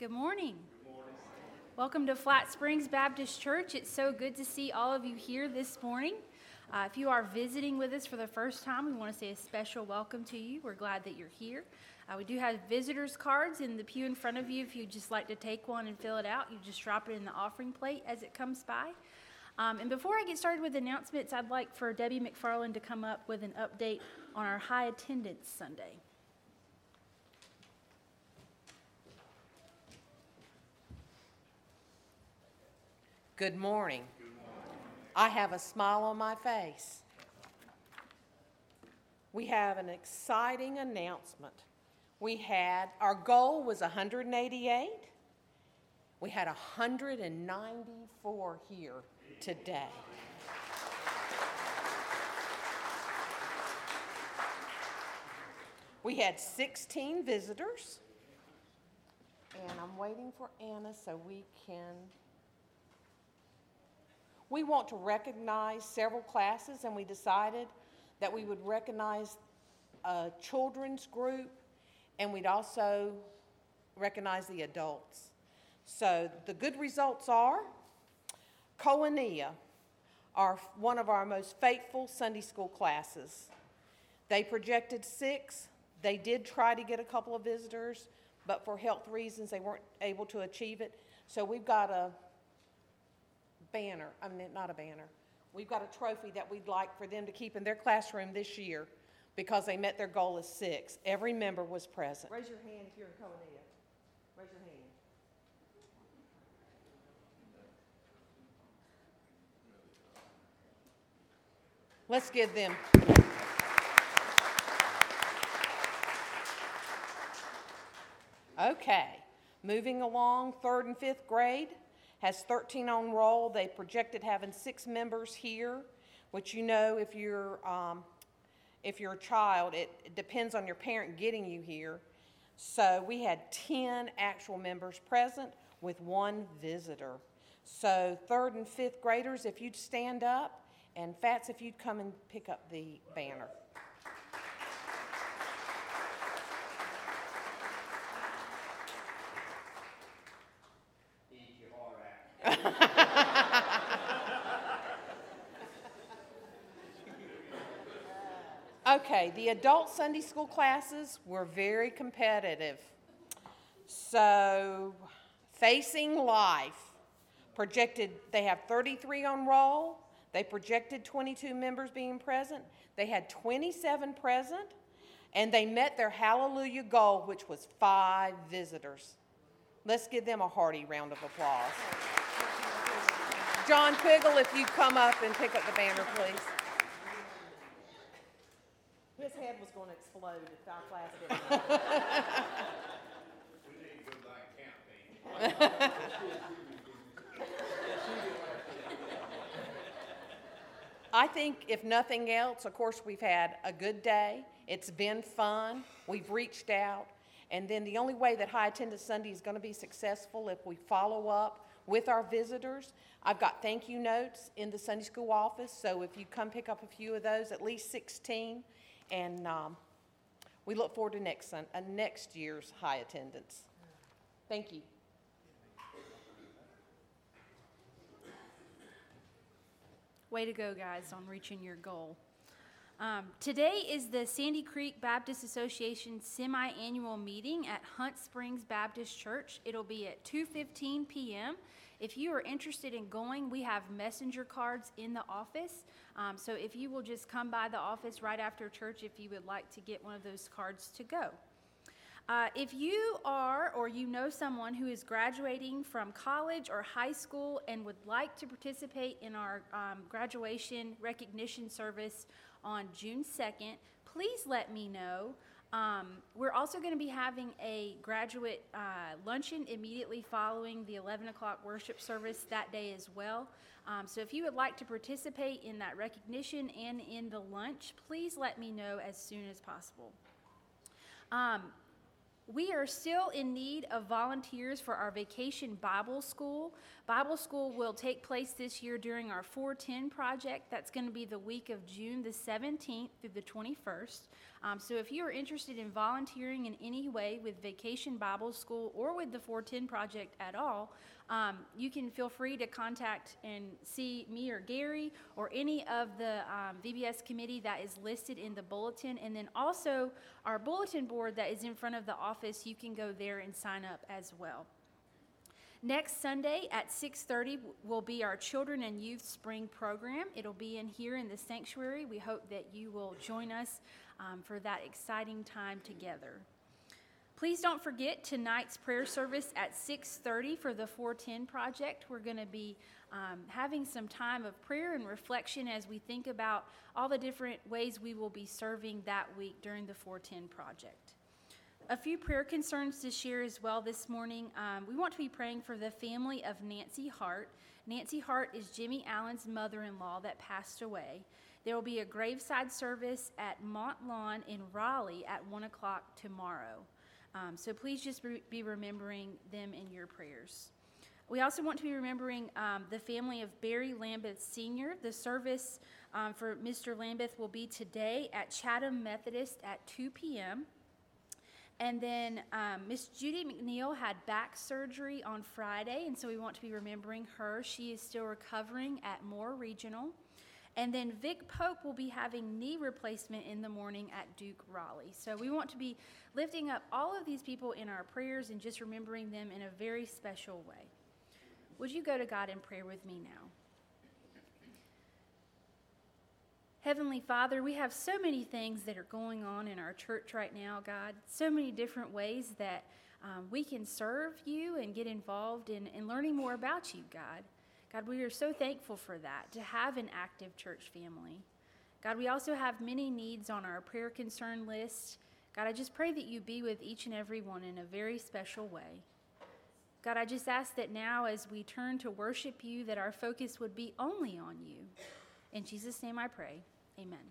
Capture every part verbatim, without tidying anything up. Good morning. Good morning. Welcome to Flat Springs Baptist Church. It's so good to see all of you here this morning. Uh, if you are visiting with us for the first time, we want to say a special welcome to you. We're glad that you're here. Uh, we do have visitors cards in the pew in front of you. If you'd just like to take one and fill it out, you just drop it in the offering plate as it comes by. Um, and before I get started with announcements, I'd like for Debbie McFarland to come up with an update on our high attendance Sunday. Good morning. Good morning. I have a smile on my face. We have an exciting announcement. We had, our goal was one hundred eighty-eight. We had one hundred ninety-four here today. We had sixteen visitors, and I'm waiting for Anna so we can. We want to recognize several classes, and we decided that we would recognize a children's group, and we'd also recognize the adults. So the good results are Koinonia are one of our most faithful Sunday school classes. They projected six. They did try to get a couple of visitors, but for health reasons, they weren't able to achieve it. So we've got a banner, I mean, not a banner. We've got a trophy that we'd like for them to keep in their classroom this year because they met their goal of six. Every member was present. Raise your hand if you're in Koinonia. Raise your hand. Let's give them. Okay, moving along, third and fifth grade has thirteen on roll. They projected having six members here, which you know if you're, um, if you're a child, it, it depends on your parent getting you here. So we had ten actual members present with one visitor. So third and fifth graders, if you'd stand up, and Fats, if you'd come and pick up the banner. Okay, the adult Sunday school classes were very competitive. So, Facing Life projected they have thirty-three on roll. They projected twenty-two members being present. They had twenty-seven present, and they met their hallelujah goal, which was five visitors. Let's give them a hearty round of applause. John Quiggle, if you come up and pick up the banner, please. His head was going to explode if our class didn't. We need to go by a campaign. I think, if nothing else, of course, we've had a good day. It's been fun. We've reached out. And then the only way that High Attendance Sunday is going to be successful if we follow up with our visitors. I've got thank you notes in the Sunday school office, so if you come pick up a few of those, at least sixteen. And um, we look forward to next, uh, next year's high attendance. Thank you. Way to go, guys, on reaching your goal. Um, today is the Sandy Creek Baptist Association semi-annual meeting at Hunt Springs Baptist Church. It'll be at two fifteen p.m. If you are interested in going, we have messenger cards in the office. Um, so if you will just come by the office right after church if you would like to get one of those cards to go. Uh, if you are or you know someone who is graduating from college or high school and would like to participate in our um, graduation recognition service on June second, please let me know. Um, we're also going to be having a graduate uh, luncheon immediately following the eleven o'clock worship service that day as well. Um, so if you would like to participate in that recognition and in the lunch, please let me know as soon as possible. Um, We are still in need of volunteers for our Vacation Bible School. Bible School will take place this year during our four ten project. That's going to be the week of June the seventeenth through the twenty-first. Um, so if you are interested in volunteering in any way with Vacation Bible School or with the four ten Project at all, um, you can feel free to contact and see me or Gary or any of the um, V B S committee that is listed in the bulletin. And then also our bulletin board that is in front of the office, you can go there and sign up as well. Next Sunday at six thirty will be our Children and Youth Spring Program. It'll be in here in the sanctuary. We hope that you will join us um, for that exciting time together. Please don't forget tonight's prayer service at six thirty for the four ten Project. We're going to be um, having some time of prayer and reflection as we think about all the different ways we will be serving that week during the four ten Project. A few prayer concerns to share as well this morning. Um, we want to be praying for the family of Nancy Hart. Nancy Hart is Jimmy Allen's mother-in-law that passed away. There will be a graveside service at Mont Lawn in Raleigh at one o'clock tomorrow. Um, so please just re- be remembering them in your prayers. We also want to be remembering um, the family of Barry Lambeth Senior The service um, for Mister Lambeth will be today at Chatham Methodist at two p.m., And then um, Miss Judy McNeil had back surgery on Friday, and so we want to be remembering her. She is still recovering at Moore Regional. And then Vic Pope will be having knee replacement in the morning at Duke Raleigh. So we want to be lifting up all of these people in our prayers and just remembering them in a very special way. Would you go to God in prayer with me now? Heavenly Father, we have so many things that are going on in our church right now, God, so many different ways that um, we can serve you and get involved in, in learning more about you, God. God, we are so thankful for that, to have an active church family. God, we also have many needs on our prayer concern list. God, I just pray that you be with each and every one in a very special way. God, I just ask that now as we turn to worship you, that our focus would be only on you. In Jesus' name I pray, amen.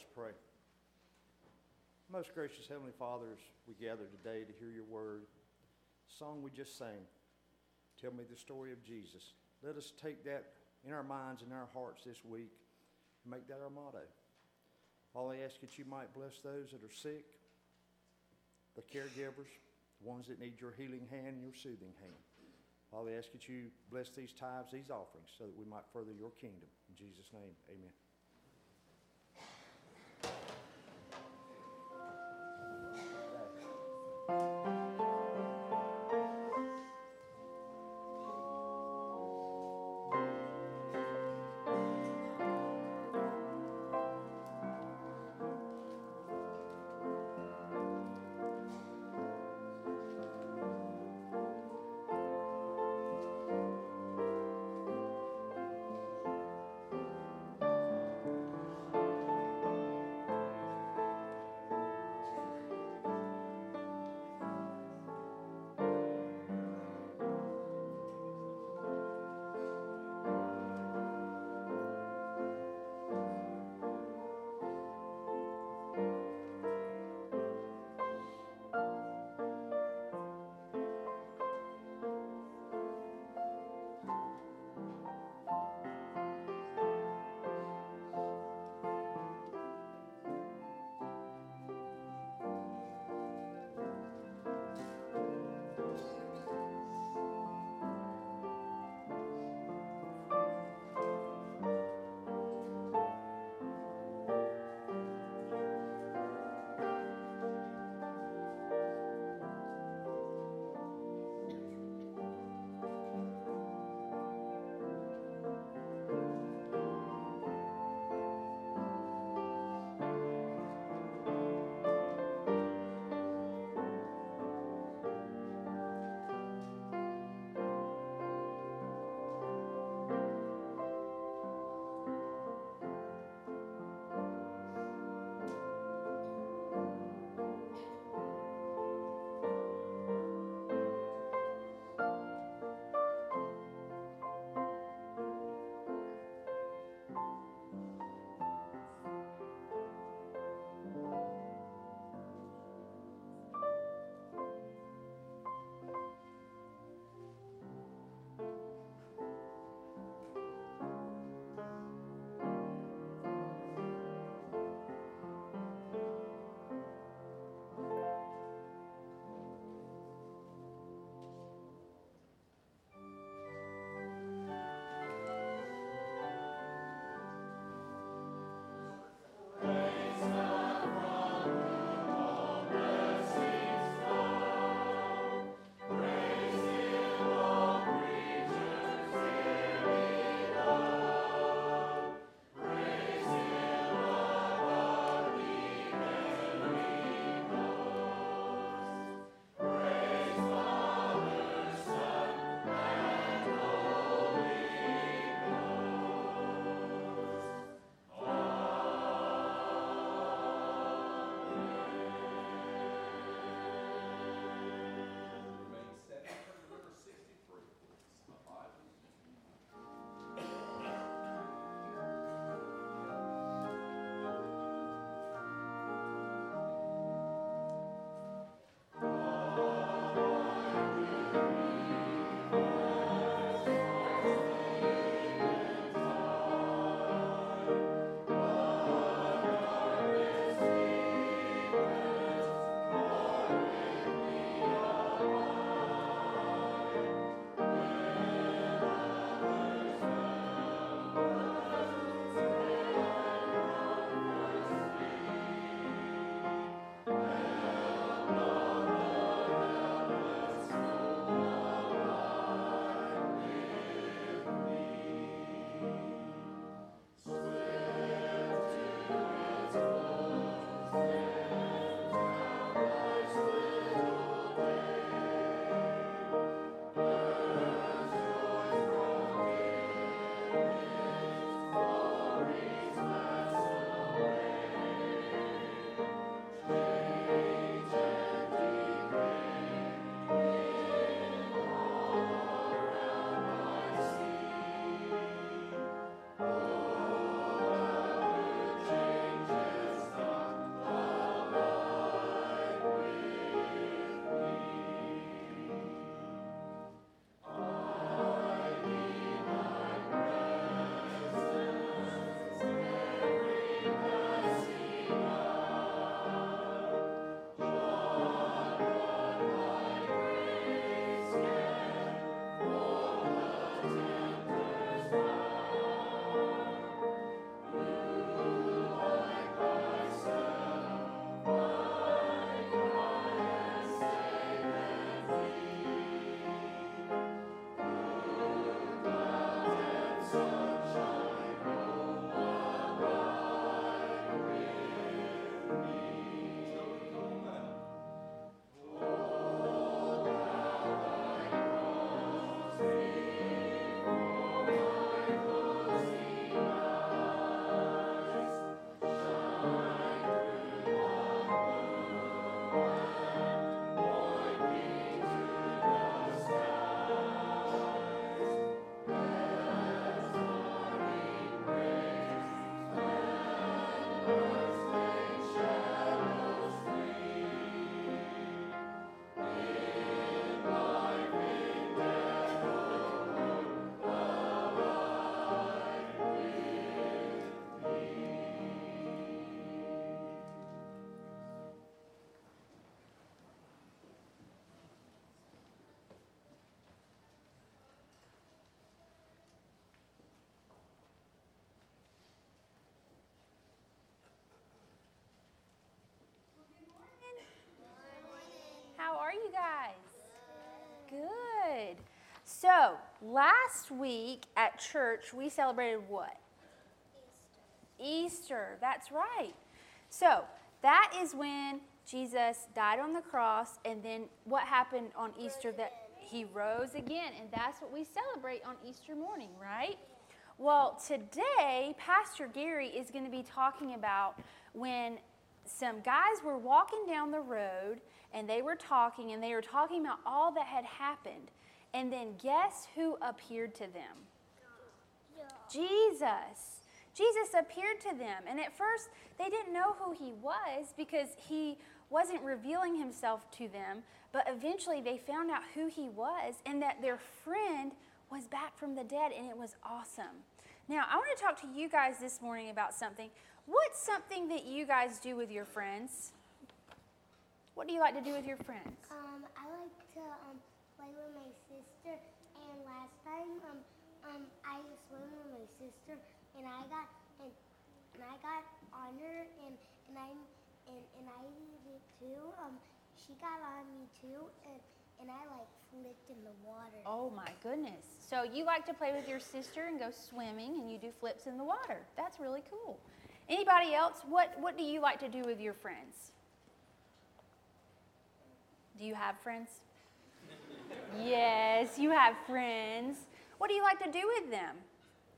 us pray. Most gracious Heavenly Father, as we gather today to hear your word, the song we just sang, tell me the story of Jesus. Let us take that in our minds and our hearts this week and make that our motto. All I ask that you might bless those that are sick, the caregivers, the ones that need your healing hand and your soothing hand. All I ask that you bless these tithes, these offerings, so that we might further your kingdom. In Jesus' name, amen. So, last week at church, we celebrated what? Easter. Easter, that's right. So, that is when Jesus died on the cross, and then what happened on Easter? That he rose again, and that's what we celebrate on Easter morning, right? Well, today, Pastor Gary is going to be talking about when some guys were walking down the road, and they were talking, and they were talking about all that had happened. And then guess who appeared to them? Yeah. Jesus. Jesus appeared to them. And at first, they didn't know who he was because he wasn't revealing himself to them. But eventually, they found out who he was and that their friend was back from the dead, and it was awesome. Now, I want to talk to you guys this morning about something. What's something that you guys do with your friends? What do you like to do with your friends? Um, I like to um, play with my sister, and last time um, um, I was swimming with my sister, and I got and, and I got on her, and, and I and, and I did too. Um, she got on me too, and, and I like flipped in the water. Oh my goodness! So you like to play with your sister and go swimming, and you do flips in the water. That's really cool. Anybody else? What What do you like to do with your friends? Do you have friends? Yes, you have friends. What do you like to do with them?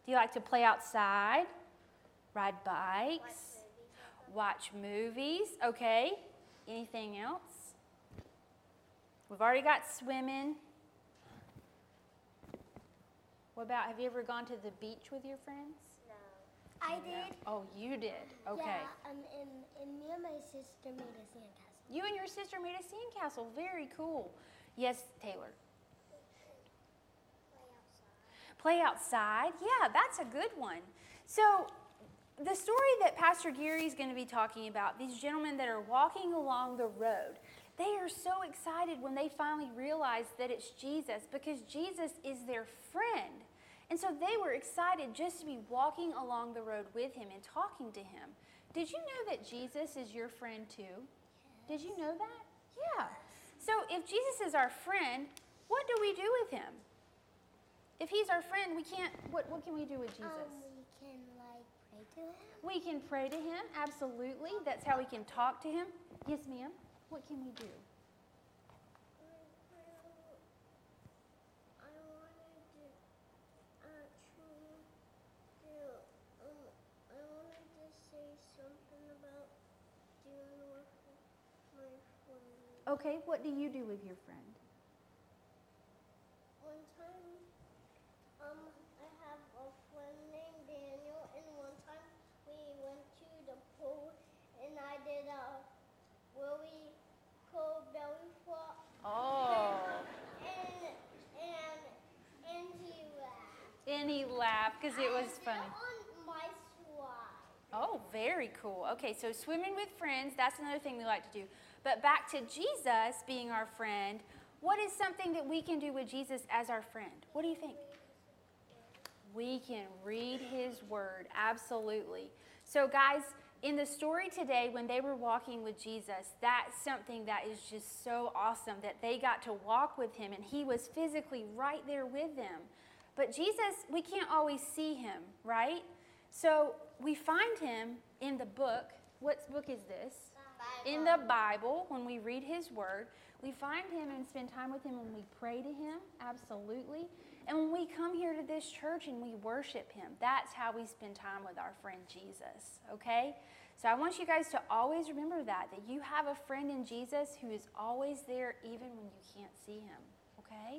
Do you like to play outside, ride bikes, watch movies? Okay. Anything else? We've already got swimming. What about, have you ever gone to the beach with your friends? No. I did. Oh, you did. Okay. Yeah, um, and, and me and my sister made a sandcastle. You and your sister made a sandcastle. Very cool. Yes, Taylor. Play outside. Play outside. Yeah, that's a good one. So the story that Pastor Gary is going to be talking about, these gentlemen that are walking along the road, they are so excited when they finally realize that it's Jesus because Jesus is their friend. And so they were excited just to be walking along the road with him and talking to him. Did you know that Jesus is your friend too? Did you know that? Yeah. So if Jesus is our friend, what do we do with him? If he's our friend, we can't, what, what can we do with Jesus? Um, we can like pray to him. We can pray to him, absolutely. That's how we can talk to him. Yes, ma'am. What can we do? I wanted to actually do, um, I wanted to say something about doing work. Okay, what do you do with your friend? One time, um, I have a friend named Daniel, and one time we went to the pool, and I did a really cool belly flop. Oh. And, and, and he laughed. And he laughed because it was funny. Oh, very cool. Okay, so swimming with friends, that's another thing we like to do. But back to Jesus being our friend, what is something that we can do with Jesus as our friend? What do you think? We can read his word, absolutely. So guys, in the story today, when they were walking with Jesus, that's something that is just so awesome that they got to walk with him and he was physically right there with them. But Jesus, we can't always see him, right? So we find him in the book. What book is this? Bible. In the Bible, when we read his word, we find him and spend time with him when we pray to him, absolutely. And when we come here to this church and we worship him, that's how we spend time with our friend Jesus, okay? So I want you guys to always remember that, that you have a friend in Jesus who is always there even when you can't see him, okay?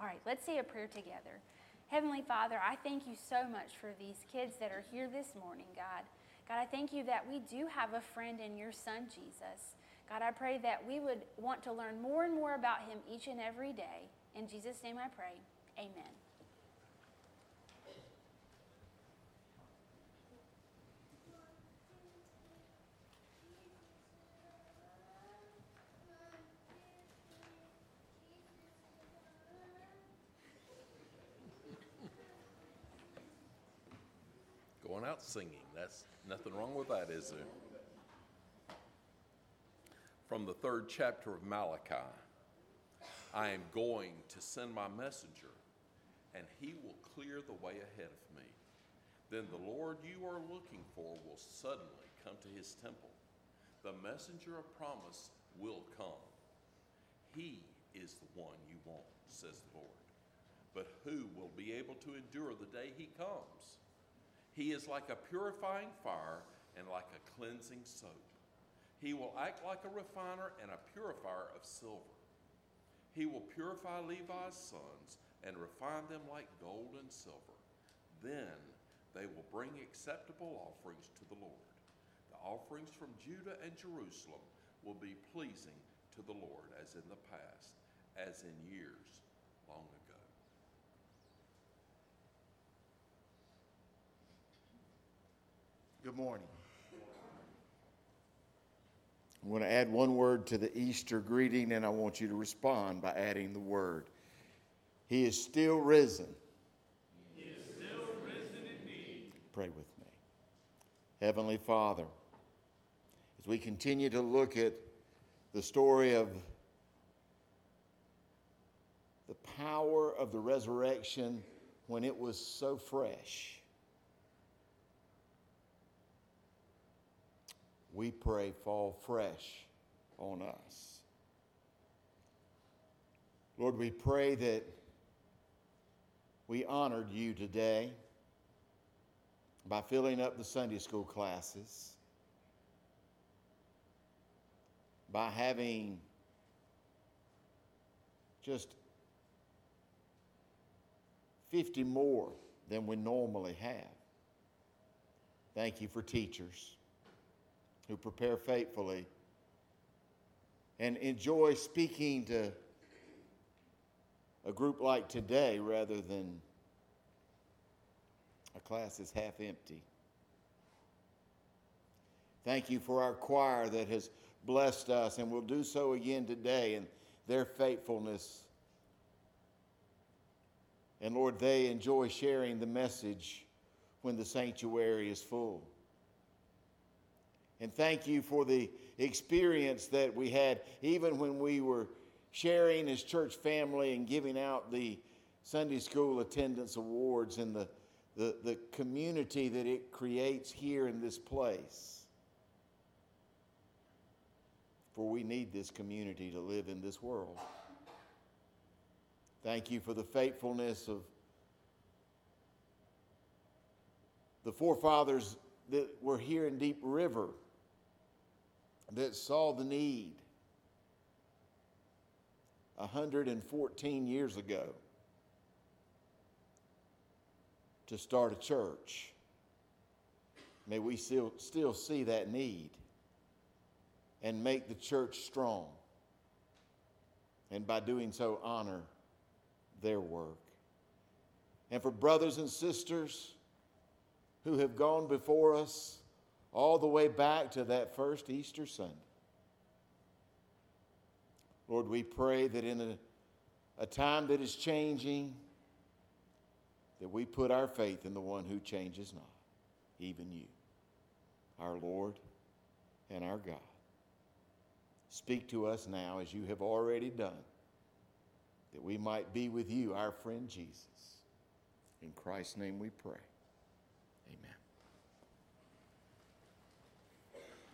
All right, let's say a prayer together. Heavenly Father, I thank you so much for these kids that are here this morning, God. God, I thank you that we do have a friend in your son, Jesus. God, I pray that we would want to learn more and more about him each and every day. In Jesus' name I pray, amen. Out singing. That's nothing wrong with that, is there? From the third chapter of Malachi, I am going to send my messenger and he will clear the way ahead of me. Then the Lord you are looking for will suddenly come to his temple. The messenger of promise will come. He is the one you want, says the Lord. But who will be able to endure the day he comes? He is like a purifying fire and like a cleansing soap. He will act like a refiner and a purifier of silver. He will purify Levi's sons and refine them like gold and silver. Then they will bring acceptable offerings to the Lord. The offerings from Judah and Jerusalem will be pleasing to the Lord as in the past, as in years long ago. Good morning. Good morning. I'm going to add one word to the Easter greeting, and I want you to respond by adding the word. He is still risen. He is still risen indeed. Pray with me. Heavenly Father, as we continue to look at the story of the power of the resurrection when it was so fresh, we pray, fall fresh on us. Lord, we pray that we honored you today by filling up the Sunday school classes, by having just fifty more than we normally have. Thank you for teachers who prepare faithfully and enjoy speaking to a group like today rather than a class that's half empty. Thank you for our choir that has blessed us and will do so again today in their faithfulness. And Lord, they enjoy sharing the message when the sanctuary is full. And thank you for the experience that we had, even when we were sharing as church family and giving out the Sunday school attendance awards and the, the, the community that it creates here in this place. For we need this community to live in this world. Thank you for the faithfulness of the forefathers that were here in Deep River, that saw the need one hundred fourteen years ago to start a church. May we still, still see that need and make the church strong, and by doing so honor their work. And for brothers and sisters who have gone before us all the way back to that first Easter Sunday, Lord, we pray that in a, a time that is changing, that we put our faith in the one who changes not, even you, our Lord and our God. Speak to us now as you have already done, that we might be with you, our friend Jesus. In Christ's name we pray. Amen. Praise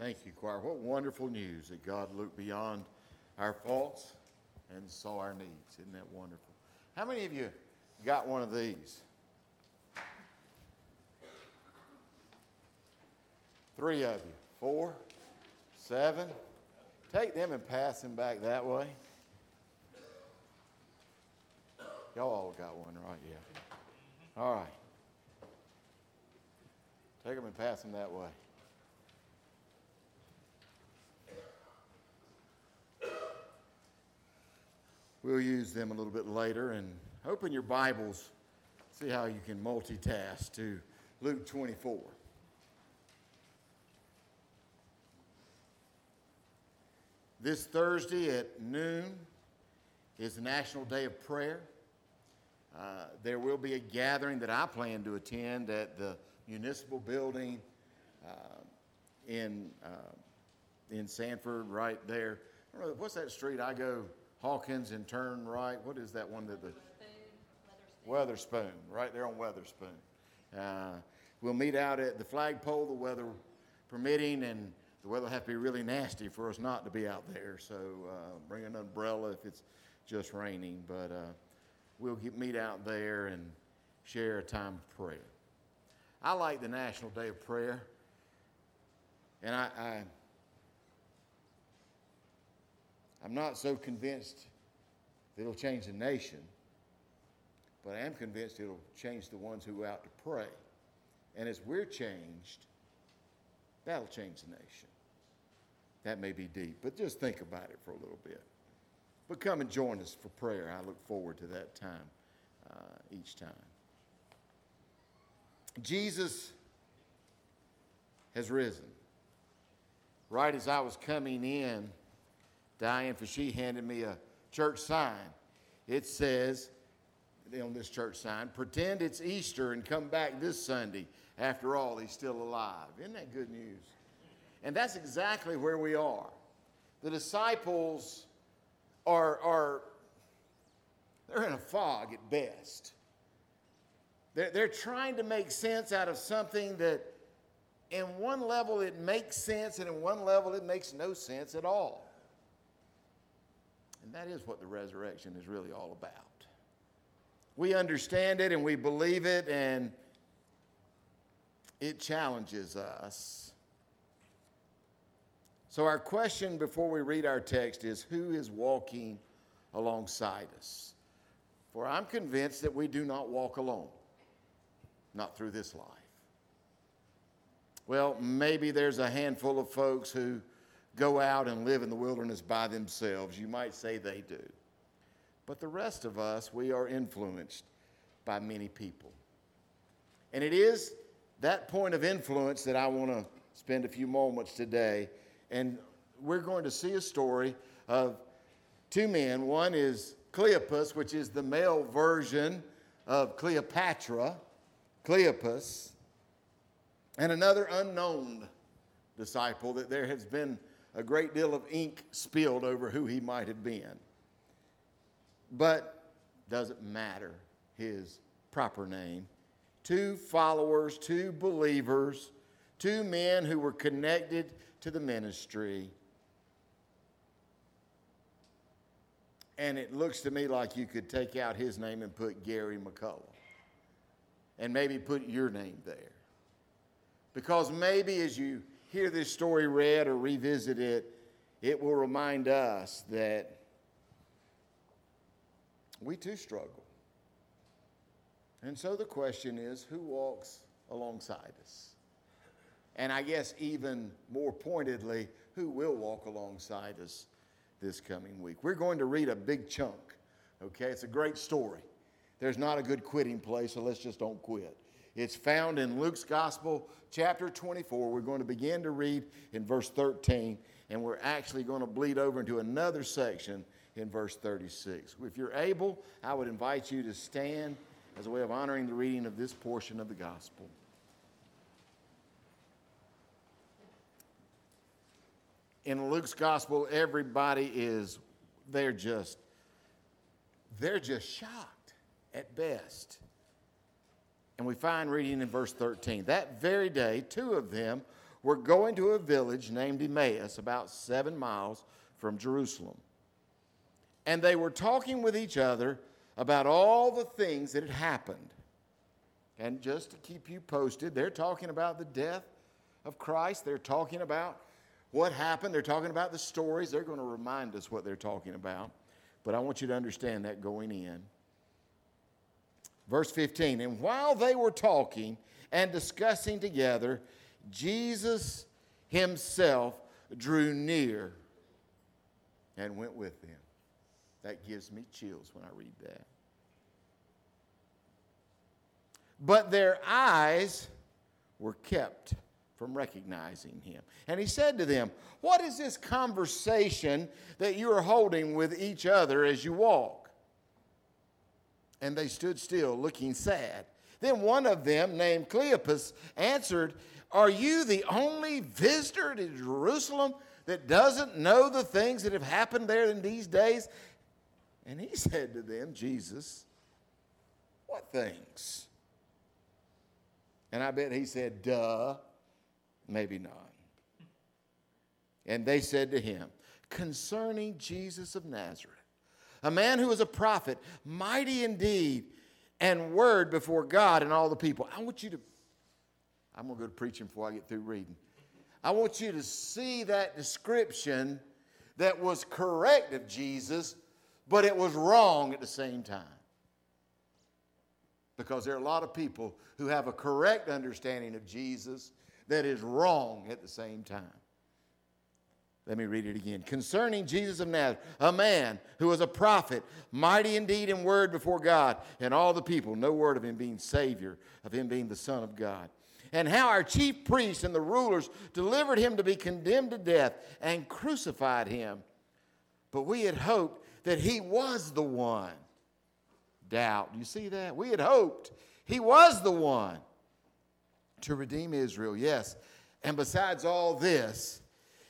Thank you, choir. What wonderful news that God looked beyond our faults and saw our needs. Isn't that wonderful? How many of you got one of these? Three of you. Four, seven. Take them and pass them back that way. Y'all all got one, right? Yeah. All right. Take them and pass them that way. We'll use them a little bit later, and open your Bibles. See how you can multitask to Luke twenty-four. This Thursday at noon is the National Day of Prayer. Uh, there will be a gathering that I plan to attend at the municipal building uh, in uh, in Sanford, right there. I don't know, what's that street? I go Hawkins and turn right. What is that one? That the Weatherspoon, Weatherspoon, right there on Weatherspoon. Uh, we'll meet out at the flagpole, the weather permitting, and the weather will have to be really nasty for us not to be out there. So uh, bring an umbrella if it's just raining. But uh, we'll get, meet out there and share a time of prayer. I like the National Day of Prayer, and I, I I'm not so convinced that it'll change the nation, but I am convinced it'll change the ones who are out to pray. And as we're changed, that'll change the nation. That may be deep, but just think about it for a little bit. But come and join us for prayer. I look forward to that time uh, each time. Jesus has risen. Right as I was coming in, Diane, for she handed me a church sign. It says, on this church sign, pretend it's Easter and come back this Sunday. After all, he's still alive. Isn't that good news? And that's exactly where we are. The disciples are, are they're in a fog at best. They're, they're trying to make sense out of something that in one level it makes sense and in one level it makes no sense at all. And that is what the resurrection is really all about. We understand it and we believe it, and it challenges us. So our question before we read our text is, who is walking alongside us? For I'm convinced that we do not walk alone, not through this life. Well, maybe there's a handful of folks who go out and live in the wilderness by themselves. You might say they do. But the rest of us, we are influenced by many people. And it is that point of influence that I want to spend a few moments today. And we're going to see a story of two men. One is Cleopas, which is the male version of Cleopatra, Cleopas, and another unknown disciple that there has been a great deal of ink spilled over who he might have been. But doesn't matter his proper name. Two followers, two believers, two men who were connected to the ministry. And it looks to me like you could take out his name and put Gary McCullough. And maybe put your name there. Because maybe as you hear this story read or revisit it, it will remind us that we too struggle. And so the question is, who walks alongside us? And I guess even more pointedly, who will walk alongside us this coming week? We're going to read a big chunk, okay? It's a great story. There's not a good quitting place, so let's just don't quit. It's found in Luke's Gospel, chapter twenty-four. We're going to begin to read in verse thirteen, and we're actually going to bleed over into another section in verse thirty-six. If you're able, I would invite you to stand as a way of honoring the reading of this portion of the Gospel. In Luke's Gospel, everybody is, they're just, they're just shocked at best. And we find reading in verse thirteen, that very day, two of them were going to a village named Emmaus, about seven miles from Jerusalem. And they were talking with each other about all the things that had happened. And just to keep you posted, they're talking about the death of Christ. They're talking about what happened. They're talking about the stories. They're going to remind us what they're talking about. But I want you to understand that going in. Verse fifteen, and while they were talking and discussing together, Jesus himself drew near and went with them. That gives me chills when I read that. But their eyes were kept from recognizing him. And he said to them, what is this conversation that you are holding with each other as you walk? And they stood still, looking sad. Then one of them, named Cleopas, answered, are you the only visitor to Jerusalem that doesn't know the things that have happened there in these days? And he said to them, Jesus, what things? And I bet he said, duh, maybe not. And they said to him, concerning Jesus of Nazareth, a man who was a prophet, mighty in deed and word before God and all the people. I want you to, I'm going to go to preaching before I get through reading. I want you to see that description that was correct of Jesus, but it was wrong at the same time. Because there are a lot of people who have a correct understanding of Jesus that is wrong at the same time. Let me read it again. Concerning Jesus of Nazareth, a man who was a prophet, mighty indeed in word before God and all the people, no word of him being Savior, of him being the Son of God. And how our chief priests and the rulers delivered him to be condemned to death and crucified him. But we had hoped that he was the one. Doubt. Do you see that? We had hoped he was the one to redeem Israel. Yes. And besides all this,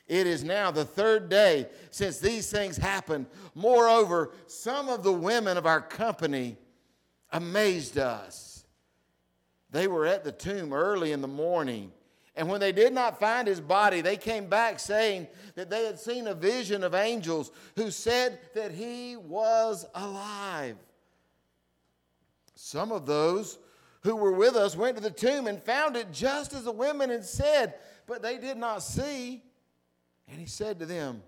it is now the third day since these things happened. Moreover, some of the women of our company amazed us. They were at the tomb early in the morning, and when they did not find his body, they came back saying that they had seen a vision of angels who said that he was alive. Some of those who were with us went to the tomb and found it just as the women had said, but they did not see. And he said to them,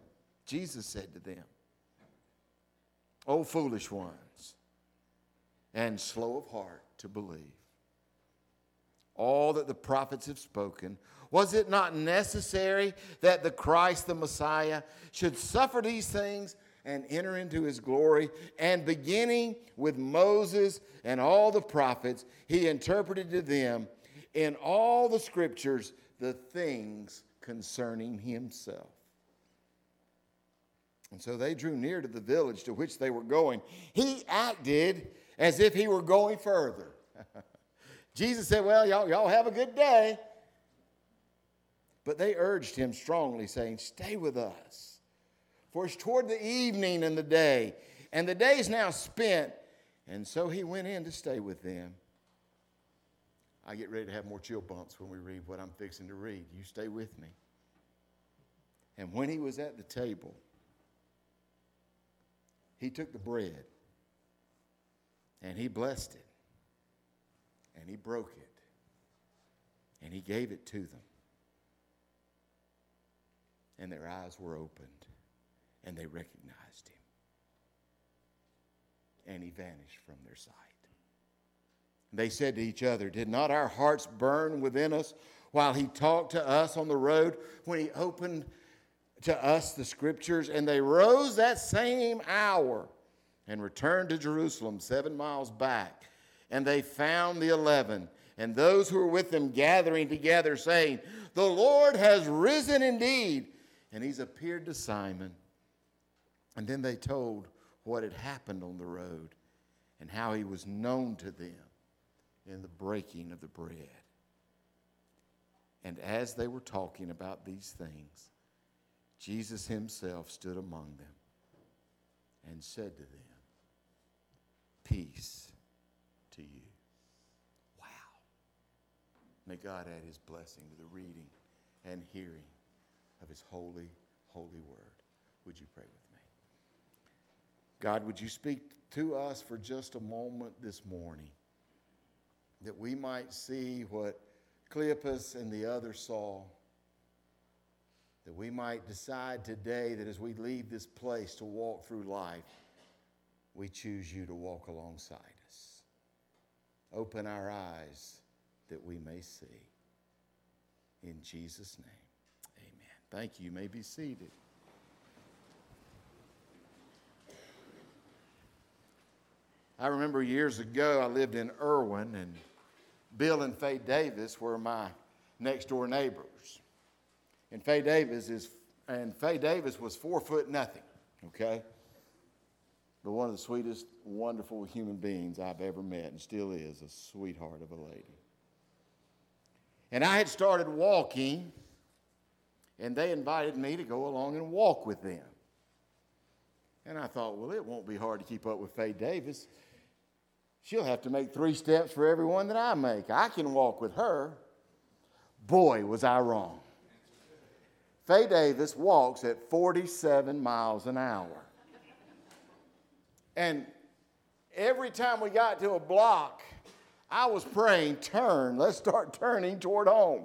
Jesus said to them, O foolish ones, and slow of heart to believe all that the prophets have spoken. Was it not necessary that the Christ, the Messiah, should suffer these things and enter into his glory? And beginning with Moses and all the prophets, he interpreted to them in all the scriptures the things concerning himself. And so they drew near to the village to which they were going. He acted as if he were going further. Jesus said, well, y'all, y'all have a good day. But they urged him strongly, saying, stay with us. For it's toward the evening and the day, and the day is now spent. And so he went in to stay with them. I get ready to have more chill bumps when we read what I'm fixing to read. You stay with me. And when he was at the table, he took the bread, and he blessed it, and he broke it, and he gave it to them. And their eyes were opened. And they recognized him. And he vanished from their sight. They said to each other, did not our hearts burn within us while he talked to us on the road, when he opened to us the scriptures? And they rose that same hour and returned to Jerusalem, seven miles back. And they found the eleven and those who were with them gathering together, saying, the Lord has risen indeed. And he's appeared to Simon. And then they told what had happened on the road and how he was known to them in the breaking of the bread. And as they were talking about these things, Jesus himself stood among them and said to them, peace to you. Wow. May God add his blessing to the reading and hearing of his holy, holy word. Would you pray with me? God, would you speak to us for just a moment this morning, that we might see what Cleopas and the others saw, that we might decide today that as we leave this place to walk through life, we choose you to walk alongside us. Open our eyes that we may see. In Jesus' name, amen. Thank you. You may be seated. I remember years ago, I lived in Irwin, and Bill and Faye Davis were my next-door neighbors. And Faye Davis is, and Faye Davis was four foot nothing, okay? But one of the sweetest, wonderful human beings I've ever met, and still is, a sweetheart of a lady. And I had started walking, and they invited me to go along and walk with them. And I thought, well, it won't be hard to keep up with Faye Davis. She'll have to make three steps for every one that I make. I can walk with her. Boy, was I wrong. Faye Davis walks at forty-seven miles an hour. And every time we got to a block, I was praying, turn, let's start turning toward home.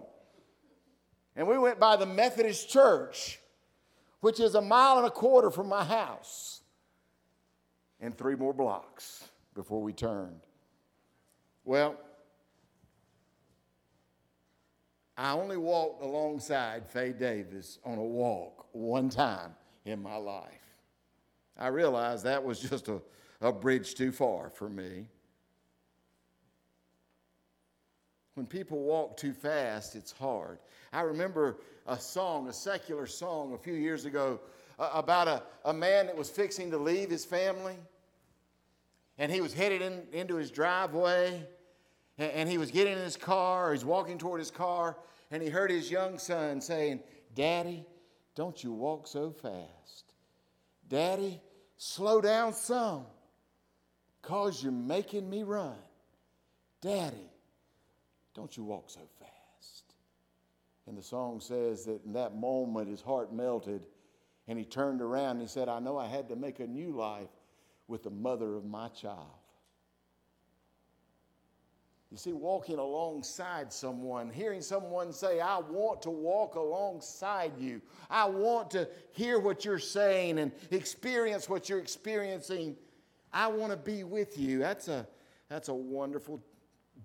And we went by the Methodist church, which is a mile and a quarter from my house, and three more blocks before we turned. Well, I only walked alongside Faye Davis on a walk one time in my life. I realized that was just a, a bridge too far for me. When people walk too fast, it's hard. I remember a song, a secular song a few years ago uh, about a, a man that was fixing to leave his family. And he was headed in, into his driveway. And, and he was getting in his car. He's walking toward his car. And he heard his young son saying, "Daddy, don't you walk so fast. Daddy, slow down some, 'cause you're making me run. Daddy, don't you walk so fast." And the song says that in that moment his heart melted, and he turned around and he said, "I know I had to make a new life with the mother of my child." You see, walking alongside someone, hearing someone say, "I want to walk alongside you. I want to hear what you're saying and experience what you're experiencing. I want to be with you." That's a, that's a wonderful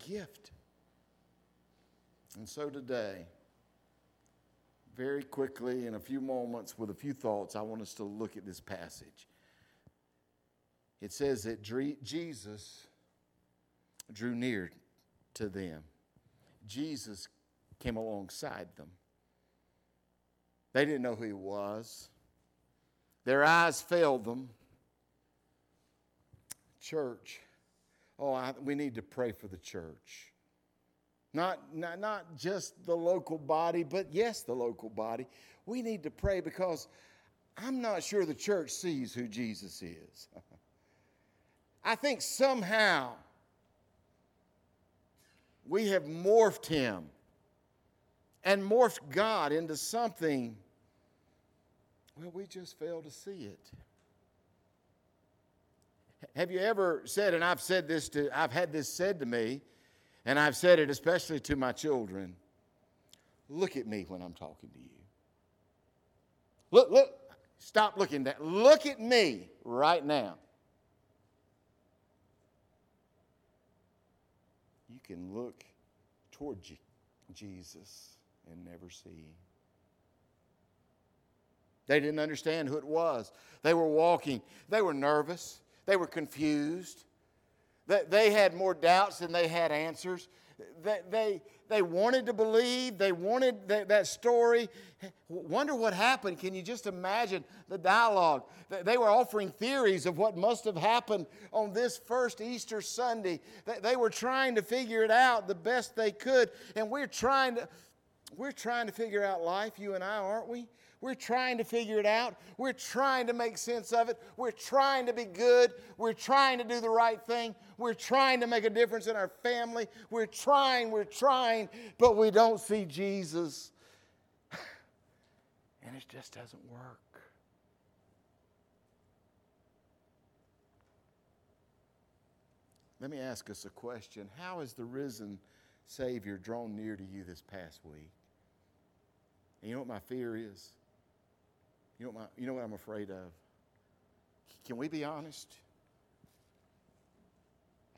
gift. And so today, very quickly, in a few moments, with a few thoughts, I want us to look at this passage. It says that Jesus drew near to them. Jesus came alongside them. They didn't know who he was. Their eyes failed them. Church, oh, I, we need to pray for the church. Not, not not just the local body, but yes, the local body. We need to pray because I'm not sure the church sees who Jesus is. I think somehow we have morphed him and morphed God into something. Well, we just fail to see it. Have you ever said, and I've said this to, I've had this said to me, and I've said it especially to my children, "Look at me when I'm talking to you. Look, look, stop looking at that. Look at me right now." You can look toward Jesus and never see him. They didn't understand who it was. They were walking. They were nervous. They were confused. They had more doubts than they had answers. They, they, they wanted to believe. They wanted that, that story. Wonder what happened. Can you just imagine the dialogue? They were offering theories of what must have happened on this first Easter Sunday. They were trying to figure it out the best they could. And we're trying to, we're trying to figure out life, you and I, aren't we? We're trying to figure it out. We're trying to make sense of it. We're trying to be good. We're trying to do the right thing. We're trying to make a difference in our family. We're trying, we're trying, but we don't see Jesus. and it just doesn't work. Let me ask us a question. How has the risen Savior drawn near to you this past week? And you know what my fear is? You know what, my, you know what I'm afraid of? Can we be honest?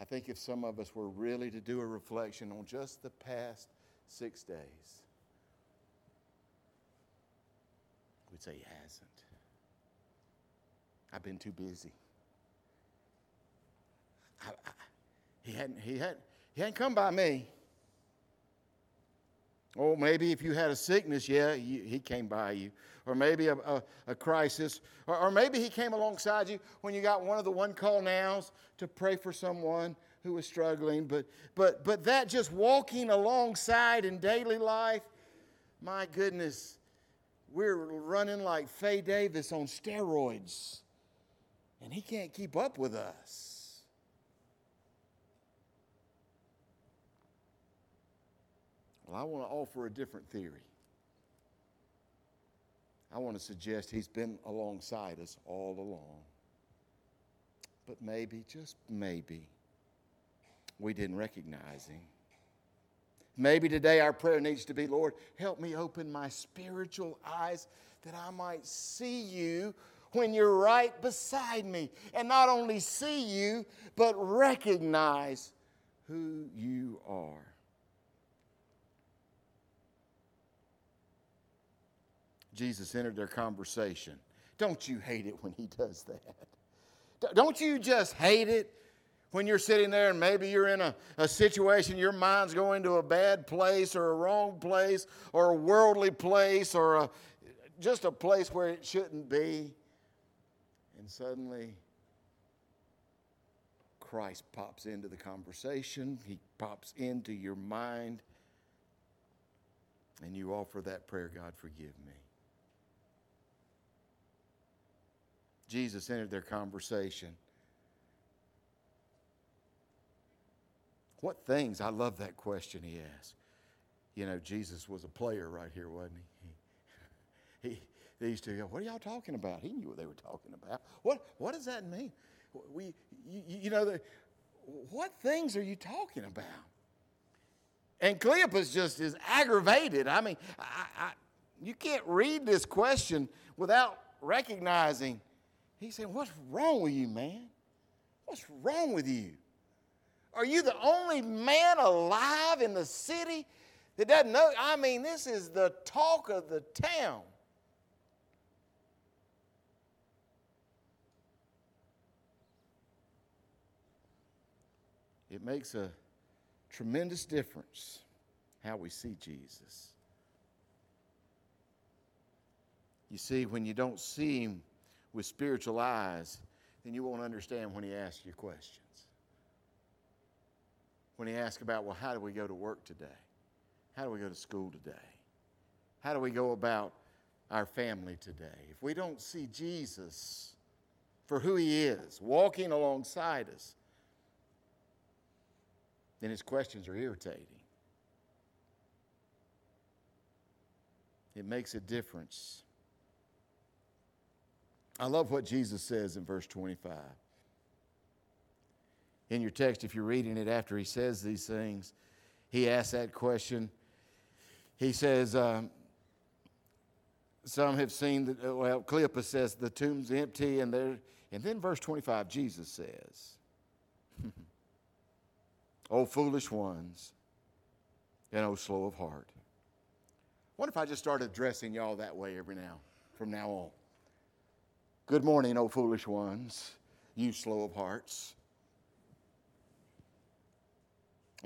I think if some of us were really to do a reflection on just the past six days, we'd say he hasn't. I've been too busy. I, I, he hadn't. He hadn't. He hadn't come by me. Or maybe if you had a sickness, yeah, you, he came by you. Or maybe a, a, a crisis. Or, or maybe he came alongside you when you got one of the one call nows to pray for someone who was struggling. But but but that just walking alongside in daily life, my goodness, we're running like Faye Davis on steroids. And he can't keep up with us. Well, I want to offer a different theory. I want to suggest he's been alongside us all along. But maybe, just maybe, we didn't recognize him. Maybe today our prayer needs to be, Lord, help me open my spiritual eyes that I might see you when you're right beside me. And not only see you, but recognize who you are. Jesus entered their conversation. Don't you hate it when he does that? Don't you just hate it when you're sitting there and maybe you're in a, a situation, your mind's going to a bad place or a wrong place or a worldly place or a, just a place where it shouldn't be. And suddenly Christ pops into the conversation. He pops into your mind. And you offer that prayer, God, forgive me. Jesus entered their conversation. What things? I love that question he asked. You know, Jesus was a player right here, wasn't he? He, he these two go, what are y'all talking about? He knew what they were talking about. What What does that mean? We, you, you know, the, what things are you talking about? And Cleopas just is aggravated. I mean, I, I, you can't read this question without recognizing, he's saying, what's wrong with you, man? What's wrong with you? Are you the only man alive in the city that doesn't know? I mean, this is the talk of the town. It makes a tremendous difference how we see Jesus. You see, when you don't see him with spiritual eyes, then you won't understand when he asks you questions. When he asks about, well, how do we go to work today? How do we go to school today? How do we go about our family today? If we don't see Jesus for who he is, walking alongside us, then his questions are irritating. It makes a difference. I love what Jesus says in verse twenty-five. In your text, if you're reading it after he says these things, he asks that question. He says, um, some have seen, that, well, Cleopas says the tomb's empty, and, and then verse twenty-five, Jesus says, O foolish ones, and O slow of heart. What if I just started addressing y'all that way every now, from now on? Good morning, O foolish ones, you slow of hearts.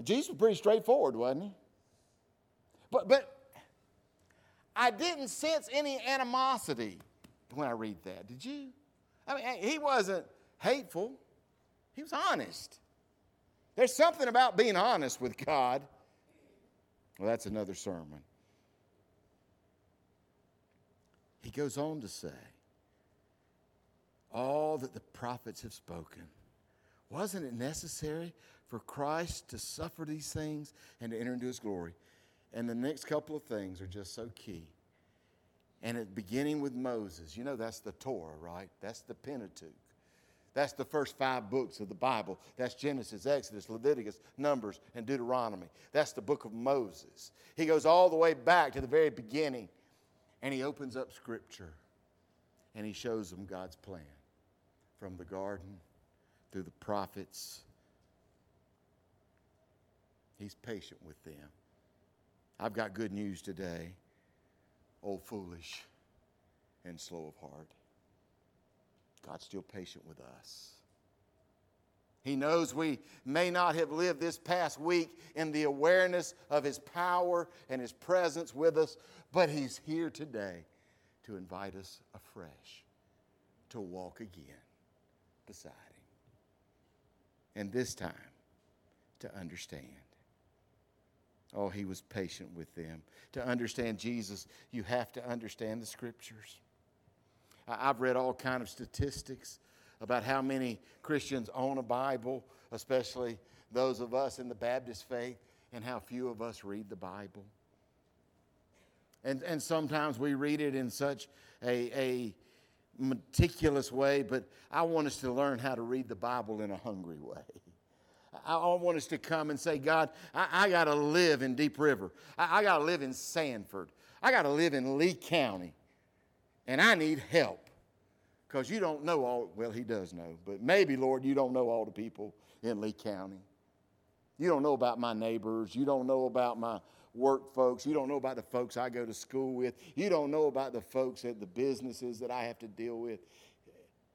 Jesus was pretty straightforward, wasn't he? But, but I didn't sense any animosity when I read that. Did you? I mean, he wasn't hateful. He was honest. There's something about being honest with God. Well, that's another sermon. He goes on to say, all that the prophets have spoken, wasn't it necessary for Christ to suffer these things and to enter into his glory? And the next couple of things are just so key. And it beginning with Moses. You know that's the Torah, right? That's the Pentateuch. That's the first five books of the Bible. That's Genesis, Exodus, Leviticus, Numbers, and Deuteronomy. That's the book of Moses. He goes all the way back to the very beginning. And he opens up Scripture. And he shows them God's plan. From the garden, through the prophets. He's patient with them. I've got good news today. Oh, foolish and slow of heart. God's still patient with us. He knows we may not have lived this past week in the awareness of His power and His presence with us, but He's here today to invite us afresh to walk again beside Him. And this time, to understand. Oh, He was patient with them. To understand Jesus, you have to understand the Scriptures. I've read all kinds of statistics about how many Christians own a Bible, especially those of us in the Baptist faith, and how few of us read the Bible. And, and sometimes we read it in such a, a meticulous way, but I want us to learn how to read the Bible in a hungry way. I want us to come and say, God, I, I got to live in Deep River. I, I got to live in Sanford. I got to live in Lee County. And I need help. Because you don't know all, well, He does know. But maybe, Lord, you don't know all the people in Lee County. You don't know about my neighbors. You don't know about my work folks. You don't know about the folks I go to school with. You don't know about the folks at the businesses that I have to deal with.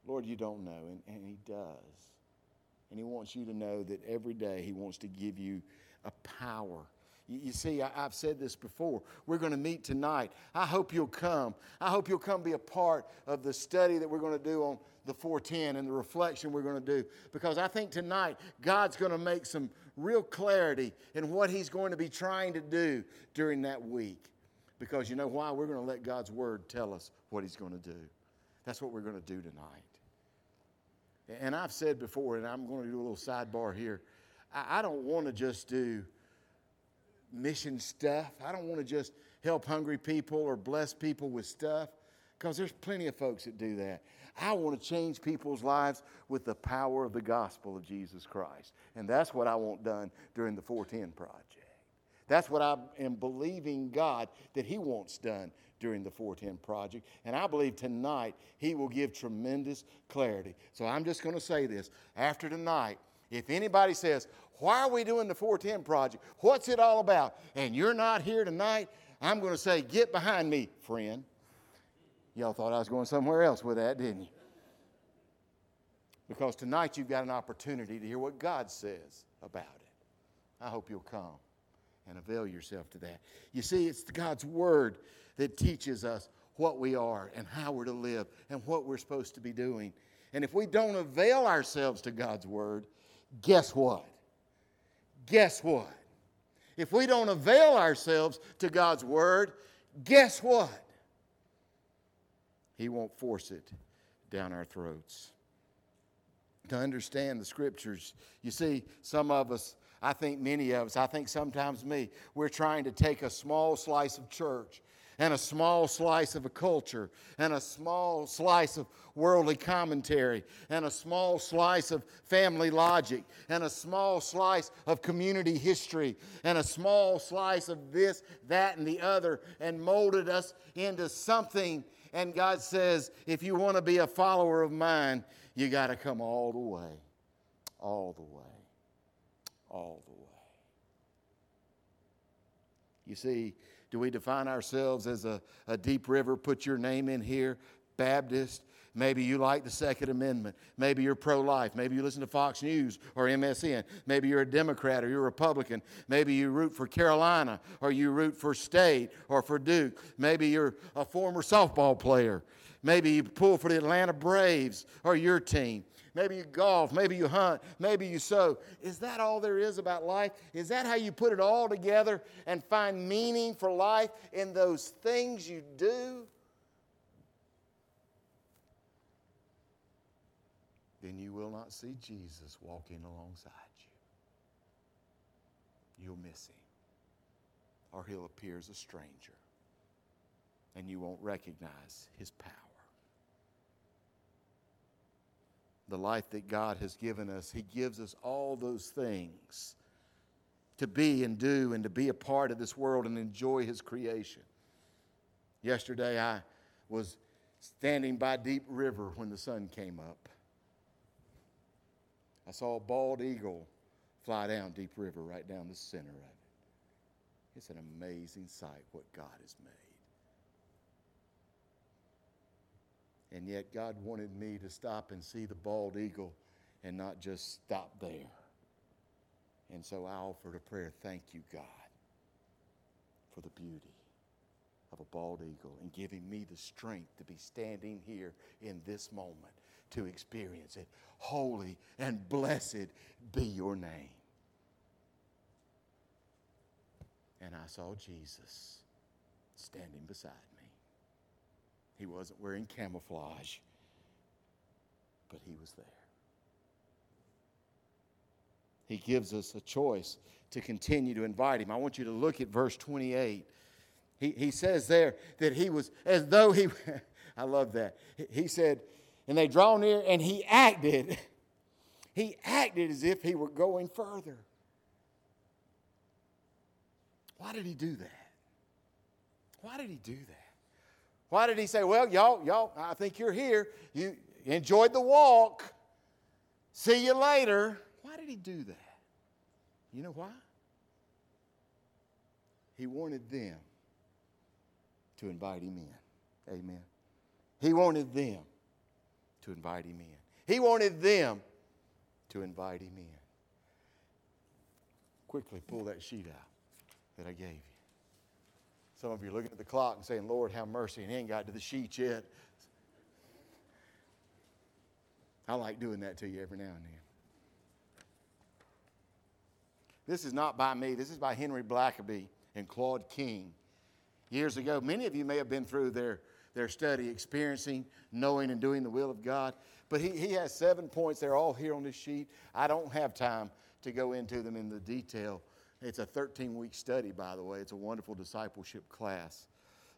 Lord, you don't know. And, and He does. And He wants you to know that every day He wants to give you a power. You, you see, I, I've said this before. We're going to meet tonight. I hope you'll come. I hope you'll come be a part of the study that we're going to do on the four ten and the reflection we're going to do. Because I think tonight God's going to make some real clarity in what He's going to be trying to do during that week. Because you know why? We're going to let God's Word tell us what He's going to do. That's what we're going to do tonight. And I've said before, and I'm going to do a little sidebar here, I don't want to just do mission stuff. I don't want to just help hungry people or bless people with stuff, because there's plenty of folks that do that. I want to change people's lives with the power of the gospel of Jesus Christ. And that's what I want done during the four ten project. That's what I am believing God that He wants done during the four ten project. And I believe tonight He will give tremendous clarity. So I'm just going to say this. After tonight, if anybody says, why are we doing the four ten project? What's it all about? And you're not here tonight, I'm going to say, get behind me, friend. Y'all thought I was going somewhere else with that, didn't you? Because tonight you've got an opportunity to hear what God says about it. I hope you'll come and avail yourself to that. You see, it's God's Word that teaches us what we are and how we're to live and what we're supposed to be doing. And if we don't avail ourselves to God's Word, guess what? Guess what? If we don't avail ourselves to God's Word, guess what? He won't force it down our throats. To understand the Scriptures, you see, some of us, I think many of us, I think sometimes me, we're trying to take a small slice of church and a small slice of a culture and a small slice of worldly commentary and a small slice of family logic and a small slice of community history and a small slice of this, that, and the other, and molded us into something. And God says, if you want to be a follower of mine, you got to come all the way, all the way. All the way. You see, do we define ourselves as a, a Deep River, put your name in here, Baptist? Maybe you like the Second Amendment. Maybe you're pro-life. Maybe you listen to Fox News or M S N. Maybe you're a Democrat or you're a Republican. Maybe you root for Carolina or you root for State or for Duke. Maybe you're a former softball player. Maybe you pull for the Atlanta Braves or your team. Maybe you golf, maybe you hunt, maybe you sow. Is that all there is about life? Is that how you put it all together and find meaning for life in those things you do? Then you will not see Jesus walking alongside you. You'll miss Him. Or He'll appear as a stranger. and you won't recognize his power. The life that God has given us, he gives us all those things to be and do and to be a part of this world and enjoy his creation. Yesterday I was standing by Deep River when the sun came up. I saw a bald eagle fly down Deep River right down the center of it. It's an amazing sight what God has made. And yet God wanted me to stop and see the bald eagle and not just stop there. And so I offered a prayer, thank you, God, for the beauty of a bald eagle and giving me the strength to be standing here in this moment to experience it. Holy and blessed be your name. And I saw Jesus standing beside me. He wasn't wearing camouflage, but he was there. He gives us a choice to continue to invite him. I want you to look at verse twenty-eight. He, he says there that he was as though he, I love that. He said, and they draw near and he acted. He acted as if he were going further. Why did he do that? Why did he do that? Why did he say, well, y'all, y'all, I think you're here. You enjoyed the walk. See you later. Why did he do that? You know why? He wanted them to invite him in. Amen. He wanted them to invite him in. He wanted them to invite him in. Quickly pull that sheet out that I gave you. Some of you are looking at the clock and saying, Lord, have mercy, and he ain't got to the sheet yet. I like doing that to you every now and then. This is not by me. This is by Henry Blackaby and Claude King. Years ago, many of you may have been through their, their study, experiencing, knowing, and doing the will of God. But he, he has seven points. They're all here on this sheet. I don't have time to go into them in the detail. It's a thirteen-week study, by the way. It's a wonderful discipleship class.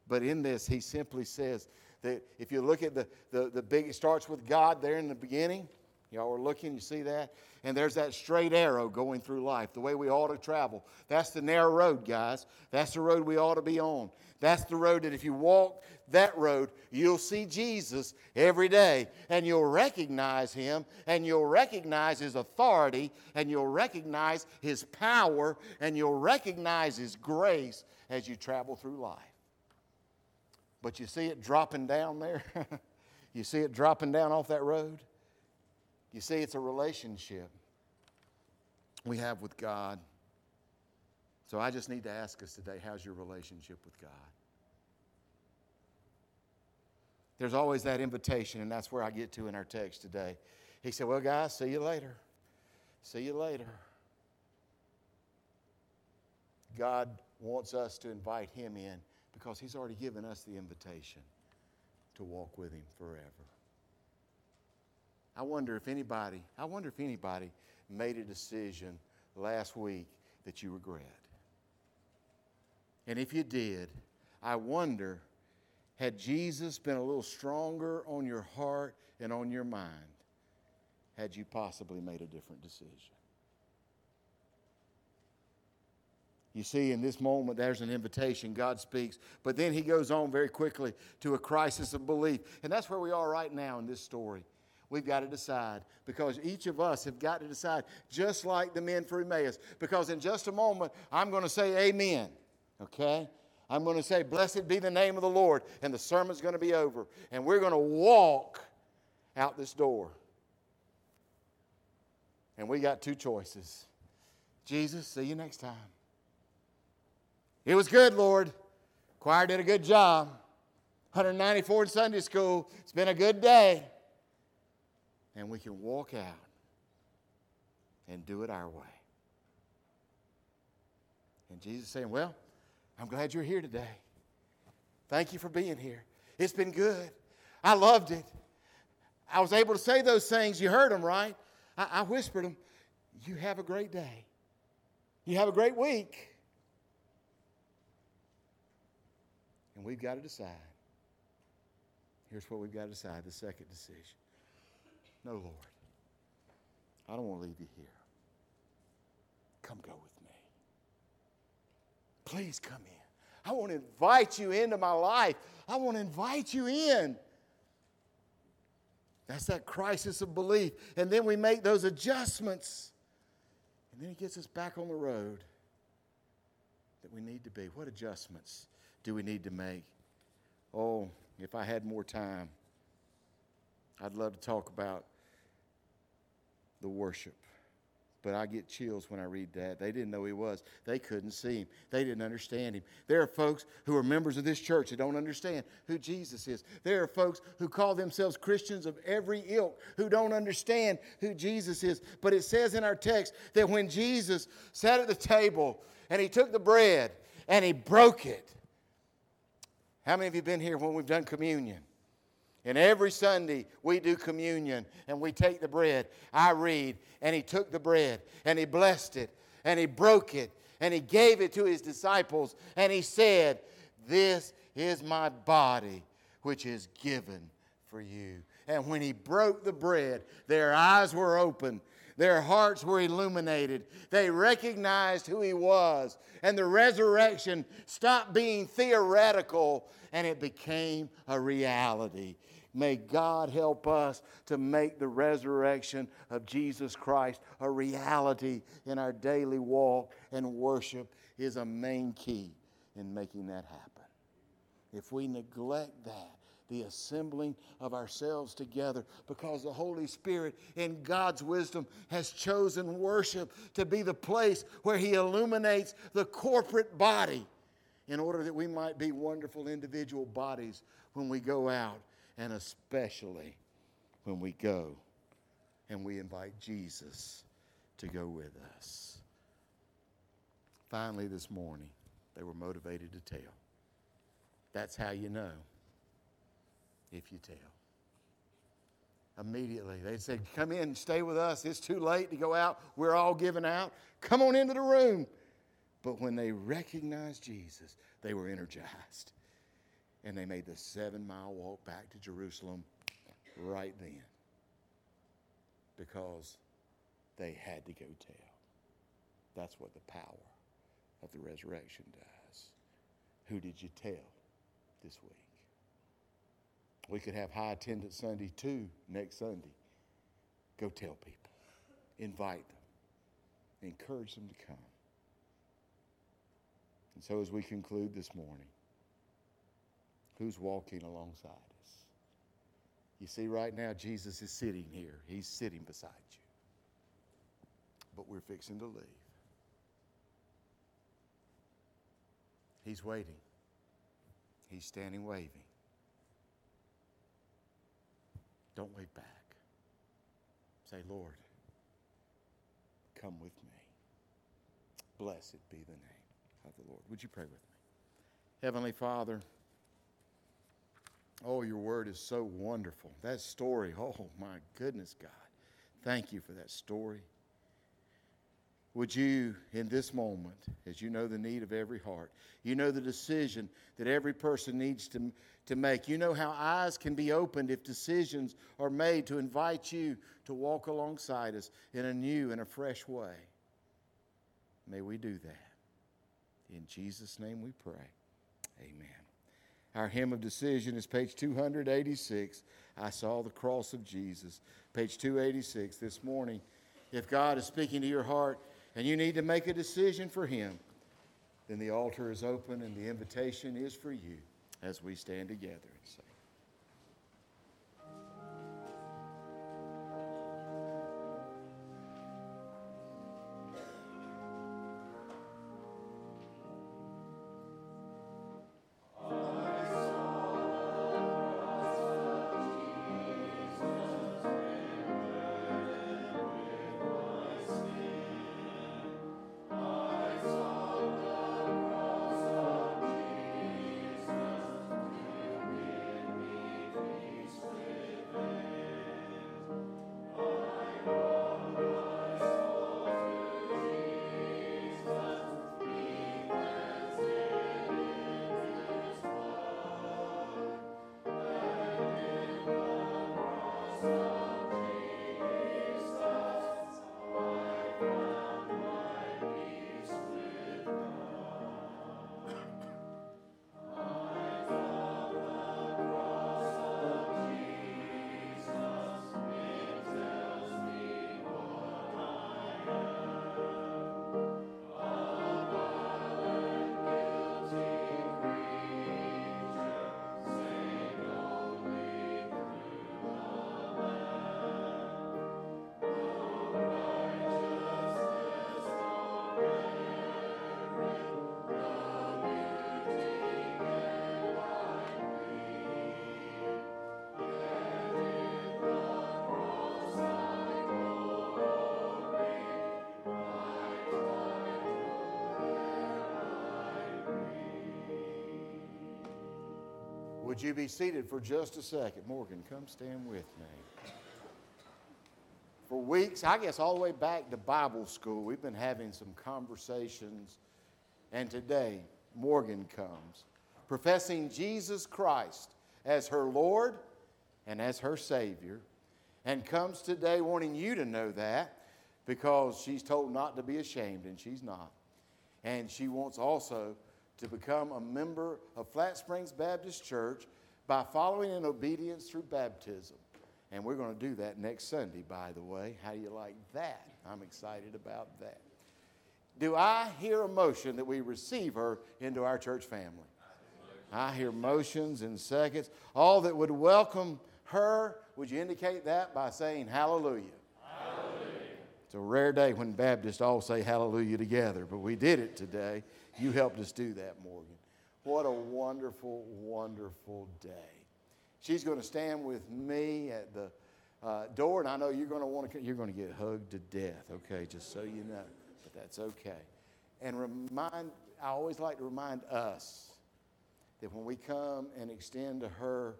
But in this, he simply says that if you look at the, the, the big, it starts with God there in the beginning. Y'all are looking, you see that? And there's that straight arrow going through life, the way we ought to travel. That's the narrow road, guys. That's the road we ought to be on. That's the road that if you walk that road, you'll see Jesus every day. And you'll recognize him, and you'll recognize his authority, and you'll recognize his power, and you'll recognize his grace as you travel through life. But you see it dropping down there? You see it dropping down off that road? You see, it's a relationship we have with God. So I just need to ask us today, how's your relationship with God? There's always that invitation, and that's where I get to in our text today. He said, well, guys, see you later. See you later. God wants us to invite him in because he's already given us the invitation to walk with him forever. I wonder if anybody, I wonder if anybody made a decision last week that you regret. And if you did, I wonder, had Jesus been a little stronger on your heart and on your mind, had you possibly made a different decision? You see, in this moment, there's an invitation. God speaks. But then he goes on very quickly to a crisis of belief. And that's where we are right now in this story. We've got to decide, because each of us have got to decide, just like the men from Emmaus, because in just a moment, I'm going to say amen, okay? I'm going to say, blessed be the name of the Lord, and the sermon's going to be over, and we're going to walk out this door. And we got two choices. Jesus, see you next time. It was good, Lord. Choir did a good job. one hundred ninety-four in Sunday school. It's been a good day. And we can walk out and do it our way. And Jesus saying, well, I'm glad you're here today. Thank you for being here. It's been good. I loved it. I was able to say those things. You heard them, right? I, I whispered them. You have a great day. You have a great week. And And we've got to decide. Here's what we've got to decide, the second decision. No, Lord, I don't want to leave you here. Come go with me. Please come in. I want to invite you into my life. I want to invite you in. That's that crisis of belief. And then we make those adjustments. And then he gets us back on the road that we need to be. What adjustments do we need to make? Oh, if I had more time, I'd love to talk about the worship. But I get chills when I read that. They didn't know he was. They couldn't see him. They didn't understand him. There are folks who are members of this church that don't understand who Jesus is. There are folks who call themselves Christians of every ilk who don't understand who Jesus is. But it says in our text that when Jesus sat at the table and he took the bread and he broke it. How many of you been here when we've done communion? And every Sunday, we do communion, and we take the bread. I read, and he took the bread, and he blessed it, and he broke it, and he gave it to his disciples, and he said, "This is my body, which is given for you." And when he broke the bread, their eyes were opened. Their hearts were illuminated. They recognized who he was. And the resurrection stopped being theoretical and it became a reality. May God help us to make the resurrection of Jesus Christ a reality in our daily walk, and worship is a main key in making that happen. If we neglect that, the assembling of ourselves together, because the Holy Spirit in God's wisdom has chosen worship to be the place where he illuminates the corporate body in order that we might be wonderful individual bodies when we go out, and especially when we go and we invite Jesus to go with us. Finally, this morning, they were motivated to tell. That's how you know. If you tell. Immediately, they said, "Come in and stay with us. It's too late to go out. We're all giving out. Come on into the room." But when they recognized Jesus, they were energized. And they made the seven-mile walk back to Jerusalem right then. Because they had to go tell. That's what the power of the resurrection does. Who did you tell this week? We could have high attendance Sunday too next Sunday. Go tell people. Invite them. Encourage them to come. And so as we conclude this morning, who's walking alongside us? You see, right now Jesus is sitting here. He's sitting beside you. But we're fixing to leave. He's waiting. He's standing waving. Don't wave back. Say, "Lord, come with me. Blessed be the name of the Lord." Would you pray with me? Heavenly Father, oh, your word is so wonderful. That story, oh my goodness, God. Thank you for that story. Would you, in this moment, as you know the need of every heart, you know the decision that every person needs to, to make. You know how eyes can be opened if decisions are made to invite you to walk alongside us in a new and a fresh way. May we do that. In Jesus' name we pray. Amen. Our hymn of decision is page two eighty-six, "I Saw the Cross of Jesus." Page two eighty-six this morning. If God is speaking to your heart, and you need to make a decision for him, then the altar is open and the invitation is for you as we stand together and say. Would you be seated for just a second? Morgan, come stand with me. For weeks, I guess all the way back to Bible school, we've been having some conversations. And today, Morgan comes, professing Jesus Christ as her Lord and as her Savior, and comes today wanting you to know that, because she's told not to be ashamed, and she's not. And she wants also to become a member of Flat Springs Baptist Church by following in obedience through baptism. And we're going to do that next Sunday, by the way. How do you like that? I'm excited about that. Do I hear a motion that we receive her into our church family? I hear motions and seconds. All that would welcome her, would you indicate that by saying hallelujah? It's a rare day when Baptists all say hallelujah together, but we did it today. You helped us do that, Morgan. What a wonderful, wonderful day. She's going to stand with me at the uh, door, and I know you're going to want to. You're going to get hugged to death. Okay, just so you know, but that's okay. And remind. I always like to remind us that when we come and extend to her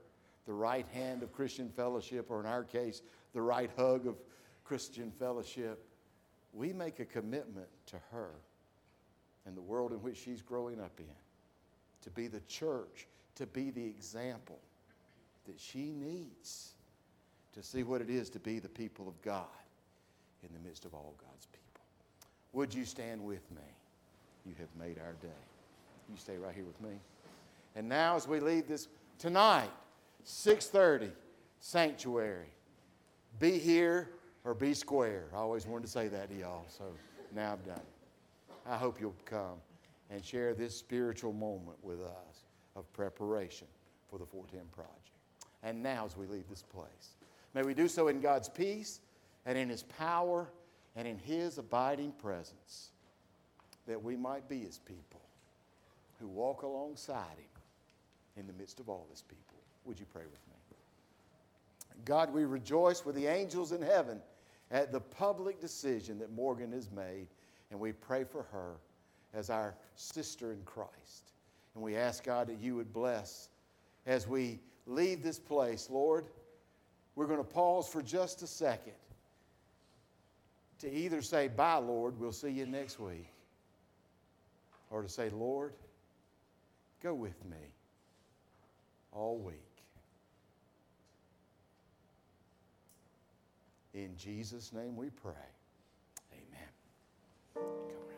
the right hand of Christian fellowship, or in our case, the right hug of Christian fellowship, we make a commitment to her and the world in which she's growing up in, to be the church, to be the example that she needs to see what it is to be the people of God in the midst of all God's people. Would you stand with me? You have made our day. You stay right here with me. And now as we leave this tonight, six thirty, sanctuary, be here or be square. I always wanted to say that to y'all, so now I've done it. I hope you'll come and share this spiritual moment with us of preparation for the four ten Project. And now as we leave this place, may we do so in God's peace and in His power and in His abiding presence, that we might be His people who walk alongside Him in the midst of all His people. Would you pray with me? God, we rejoice with the angels in heaven at the public decision that Morgan has made. And we pray for her as our sister in Christ. And we ask, God, that you would bless as we leave this place. Lord, we're going to pause for just a second to either say, bye, Lord, we'll see you next week, or to say, Lord, go with me all week. In Jesus' name we pray. Come on.